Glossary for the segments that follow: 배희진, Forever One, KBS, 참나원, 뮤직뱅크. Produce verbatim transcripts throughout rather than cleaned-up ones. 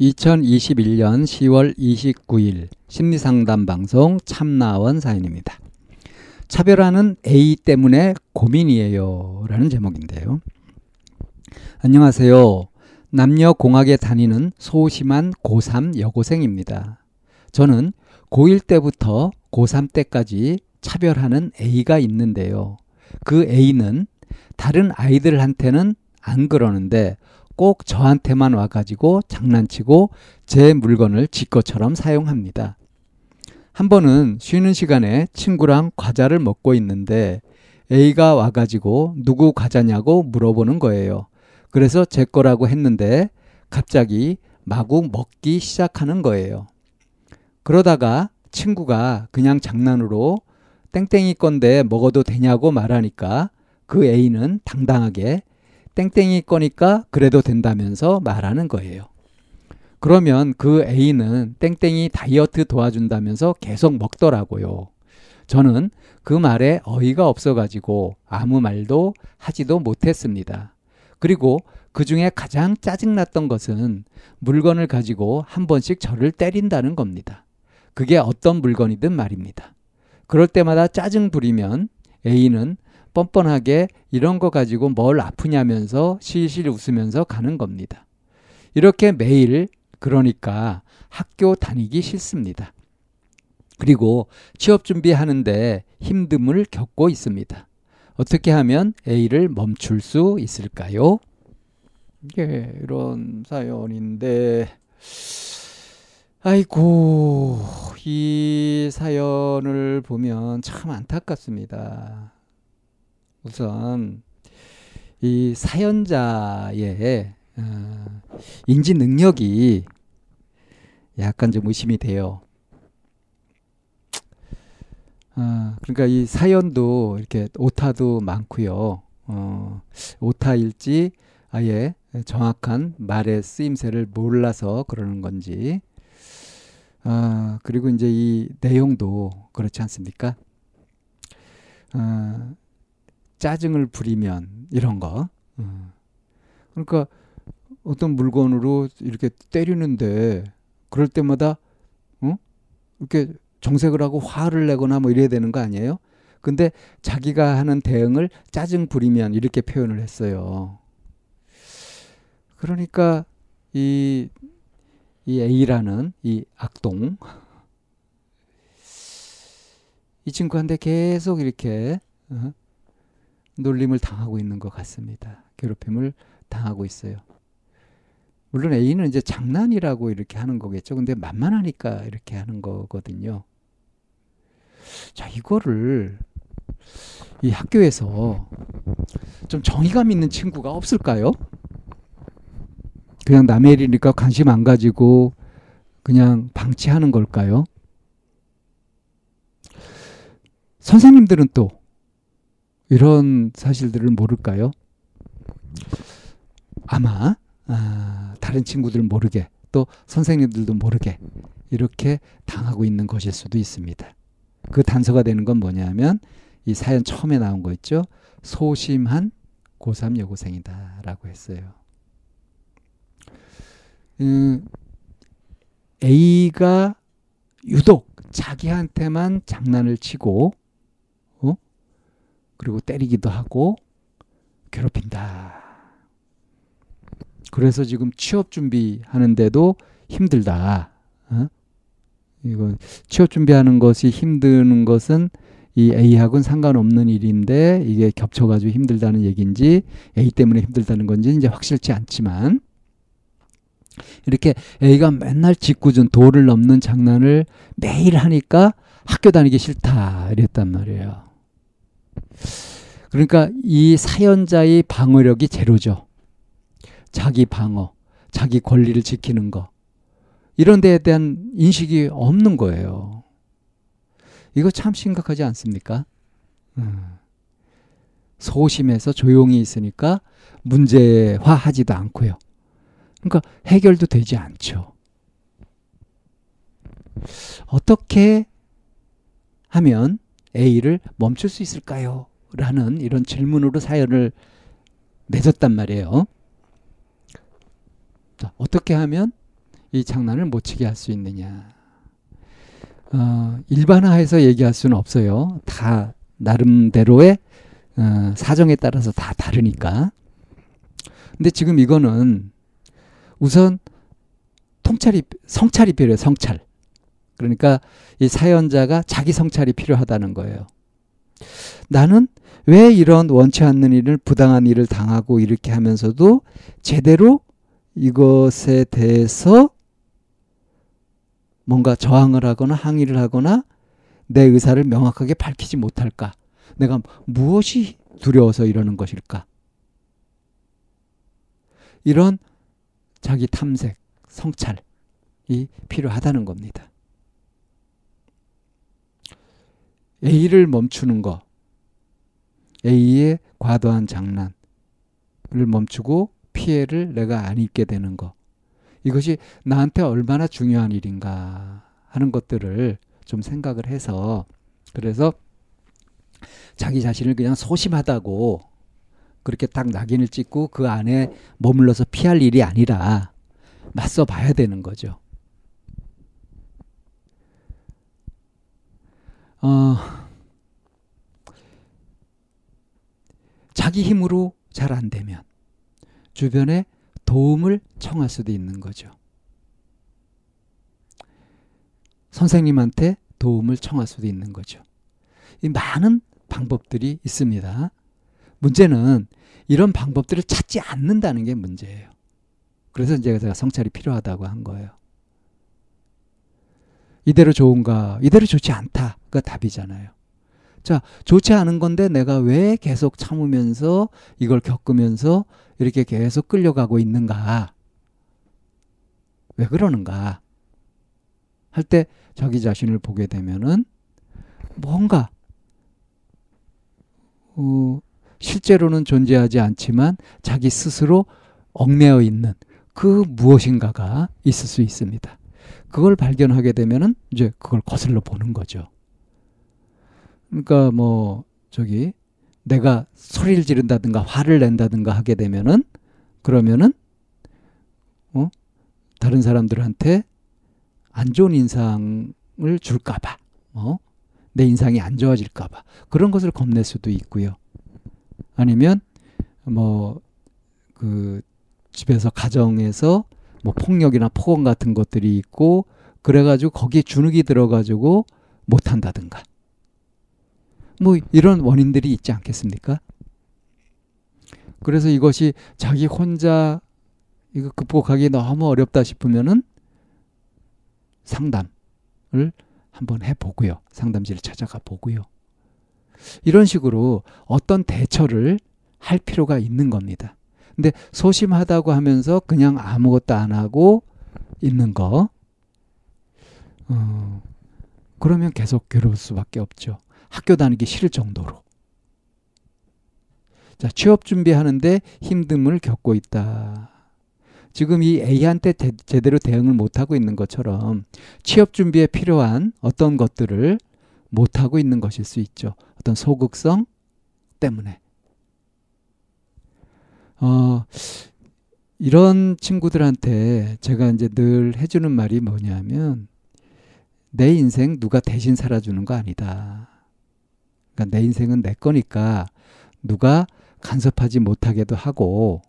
이천이십일년 시월 이십구일 심리상담방송 참나원 사연입니다. 차별하는 A 때문에 고민이에요 라는 제목인데요. 안녕하세요. 남녀공학에 다니는 소심한 고삼 여고생입니다. 저는 고일 때부터 고삼 때까지 차별하는 A가 있는데요. 그 A는 다른 아이들한테는 안 그러는데 꼭 저한테만 와가지고 장난치고 제 물건을 지 것처럼 사용합니다. 한 번은 쉬는 시간에 친구랑 과자를 먹고 있는데 A가 와가지고 누구 과자냐고 물어보는 거예요. 그래서 제 거라고 했는데 갑자기 마구 먹기 시작하는 거예요. 그러다가 친구가 그냥 장난으로 땡땡이 건데 먹어도 되냐고 말하니까 그 A는 당당하게 땡땡이 거니까 그래도 된다면서 말하는 거예요. 그러면 그 A는 땡땡이 다이어트 도와준다면서 계속 먹더라고요. 저는 그 말에 어이가 없어가지고 아무 말도 하지도 못했습니다. 그리고 그 중에 가장 짜증났던 것은 물건을 가지고 한 번씩 저를 때린다는 겁니다. 그게 어떤 물건이든 말입니다. 그럴 때마다 짜증 부리면 A는 뻔뻔하게 이런 거 가지고 뭘 아프냐면서 실실 웃으면서 가는 겁니다. 이렇게 매일 그러니까 학교 다니기 싫습니다. 그리고 취업 준비하는데 힘듦을 겪고 있습니다. 어떻게 하면 A를 멈출 수 있을까요? 예, 이런 사연인데, 아이고, 이 사연을 보면 참 안타깝습니다. 우선 이 사연자의 어, 인지 능력이 약간 좀 의심이 돼요. 어, 그러니까 이 사연도 이렇게 오타도 많고요. 어, 오타일지 아예 정확한 말의 쓰임새를 몰라서 그러는 건지, 어, 그리고 이제 이 내용도 그렇지 않습니까? 어, 짜증을 부리면 이런 거. 어. 그러니까 어떤 물건으로 이렇게 때리는데 그럴 때마다 어? 이렇게 정색을 하고 화를 내거나 뭐 이래야 되는 거 아니에요? 근데 자기가 하는 대응을 짜증 부리면 이렇게 표현을 했어요. 그러니까 이, 이 A라는 이 악동, 이 친구한테 계속 이렇게 어? 놀림을 당하고 있는 것 같습니다. 괴롭힘을 당하고 있어요. 물론 A는 이제 장난이라고 이렇게 하는 거겠죠. 근데 만만하니까 이렇게 하는 거거든요. 자, 이거를 이 학교에서 좀 정의감 있는 친구가 없을까요? 그냥 남의 일이니까 관심 안 가지고 그냥 방치하는 걸까요? 선생님들은 또 이런 사실들을 모를까요? 아마 아, 다른 친구들 모르게, 또 선생님들도 모르게 이렇게 당하고 있는 것일 수도 있습니다. 그 단서가 되는 건 뭐냐면 이 사연 처음에 나온 거 있죠. 소심한 고삼 여고생이다 라고 했어요. 음, A가 유독 자기한테만 장난을 치고 어? 그리고 때리기도 하고 괴롭힌다. 그래서 지금 취업 준비하는데도 힘들다. 어? 이거 취업 준비하는 것이 힘드는 것은 이 A하고는 상관없는 일인데 이게 겹쳐가지고 힘들다는 얘기인지 A 때문에 힘들다는 건지 이제 확실치 않지만, 이렇게 A가 맨날 짓궂은 도를 넘는 장난을 매일 하니까 학교 다니기 싫다 이랬단 말이에요. 그러니까 이 사연자의 방어력이 제로죠. 자기 방어, 자기 권리를 지키는 거, 이런 데에 대한 인식이 없는 거예요. 이거 참 심각하지 않습니까? 음. 소심해서 조용히 있으니까 문제화하지도 않고요. 그러니까 해결도 되지 않죠. 어떻게 하면 A를 멈출 수 있을까요? 라는 이런 질문으로 사연을 맺었단 말이에요. 자, 어떻게 하면 이 장난을 못 치게 할 수 있느냐. 어, 일반화해서 얘기할 수는 없어요. 다 나름대로의 어, 사정에 따라서 다 다르니까. 근데 지금 이거는 우선 통찰이, 성찰이 필요해요. 성찰. 그러니까 이 사연자가 자기 성찰이 필요하다는 거예요. 나는 왜 이런 원치 않는 일을, 부당한 일을 당하고 이렇게 하면서도 제대로 이것에 대해서 뭔가 저항을 하거나 항의를 하거나 내 의사를 명확하게 밝히지 못할까? 내가 무엇이 두려워서 이러는 것일까? 이런 자기 탐색, 성찰이 필요하다는 겁니다. A를 멈추는 거, A의 과도한 장난을 멈추고 피해를 내가 안 입게 되는 거, 이것이 나한테 얼마나 중요한 일인가 하는 것들을 좀 생각을 해서, 그래서 자기 자신을 그냥 소심하다고 그렇게 딱 낙인을 찍고 그 안에 머물러서 피할 일이 아니라 맞서 봐야 되는 거죠. 어, 자기 힘으로 잘 안 되면 주변에 도움을 청할 수도 있는 거죠. 선생님한테 도움을 청할 수도 있는 거죠. 이 많은 방법들이 있습니다. 문제는 이런 방법들을 찾지 않는다는 게 문제예요. 그래서 이제 제가 성찰이 필요하다고 한 거예요. 이대로 좋은가, 이대로 좋지 않다가 답이잖아요. 자, 좋지 않은 건데 내가 왜 계속 참으면서 이걸 겪으면서 이렇게 계속 끌려가고 있는가? 왜 그러는가? 할 때 자기 자신을 보게 되면은 뭔가 어, 실제로는 존재하지 않지만 자기 스스로 얽매여 있는 그 무엇인가가 있을 수 있습니다. 그걸 발견하게 되면은 이제 그걸 거슬러 보는 거죠. 그러니까 뭐 저기 내가 소리를 지른다든가 화를 낸다든가 하게 되면은 그러면은 어? 다른 사람들한테 안 좋은 인상을 줄까봐, 어? 내 인상이 안 좋아질까봐 그런 것을 겁낼 수도 있고요. 아니면 뭐 그 집에서 가정에서 뭐 폭력이나 폭언 같은 것들이 있고 그래가지고 거기에 주눅이 들어가지고 못한다든가 뭐 이런 원인들이 있지 않겠습니까? 그래서 이것이 자기 혼자 이거 극복하기 너무 어렵다 싶으면은 상담을 한번 해보고요. 상담실을 찾아가 보고요. 이런 식으로 어떤 대처를 할 필요가 있는 겁니다. 근데 소심하다고 하면서 그냥 아무것도 안 하고 있는 거, 어, 그러면 계속 괴로울 수밖에 없죠. 학교 다니기 싫을 정도로. 자, 취업 준비하는데 힘듦을 겪고 있다. 지금 이 A한테 대, 제대로 대응을 못하고 있는 것처럼 취업 준비에 필요한 어떤 것들을 못하고 있는 것일 수 있죠. 어떤 소극성 때문에. 어, 이런 친구들한테 제가 이제 늘 해주는 말이 뭐냐면, 내 인생 누가 대신 살아주는 거 아니다. 그러니까 내 인생은 내 거니까 누가 간섭하지 못하게도 하고,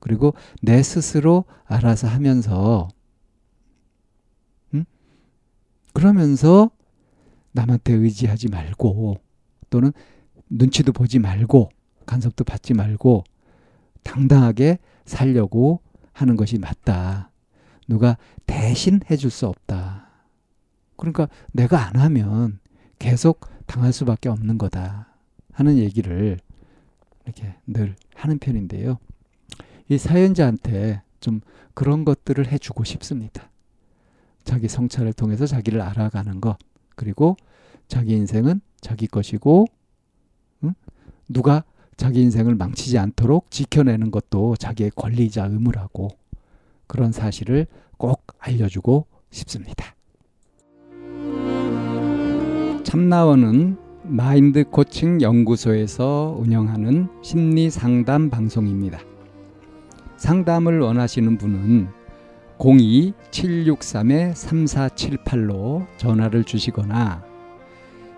그리고 내 스스로 알아서 하면서, 음? 그러면서 남한테 의지하지 말고, 또는 눈치도 보지 말고, 간섭도 받지 말고, 당당하게 살려고 하는 것이 맞다. 누가 대신 해줄 수 없다. 그러니까 내가 안 하면 계속 당할 수밖에 없는 거다 하는 얘기를 이렇게 늘 하는 편인데요. 이 사연자한테 좀 그런 것들을 해주고 싶습니다. 자기 성찰을 통해서 자기를 알아가는 것, 그리고 자기 인생은 자기 것이고, 응? 누가 자기 인생을 망치지 않도록 지켜내는 것도 자기의 권리이자 의무라고, 그런 사실을 꼭 알려주고 싶습니다. 참나원은 마인드 코칭 연구소에서 운영하는 심리 상담 방송입니다. 상담을 원하시는 분은 공이 칠육삼 삼사칠팔로 전화를 주시거나 참나원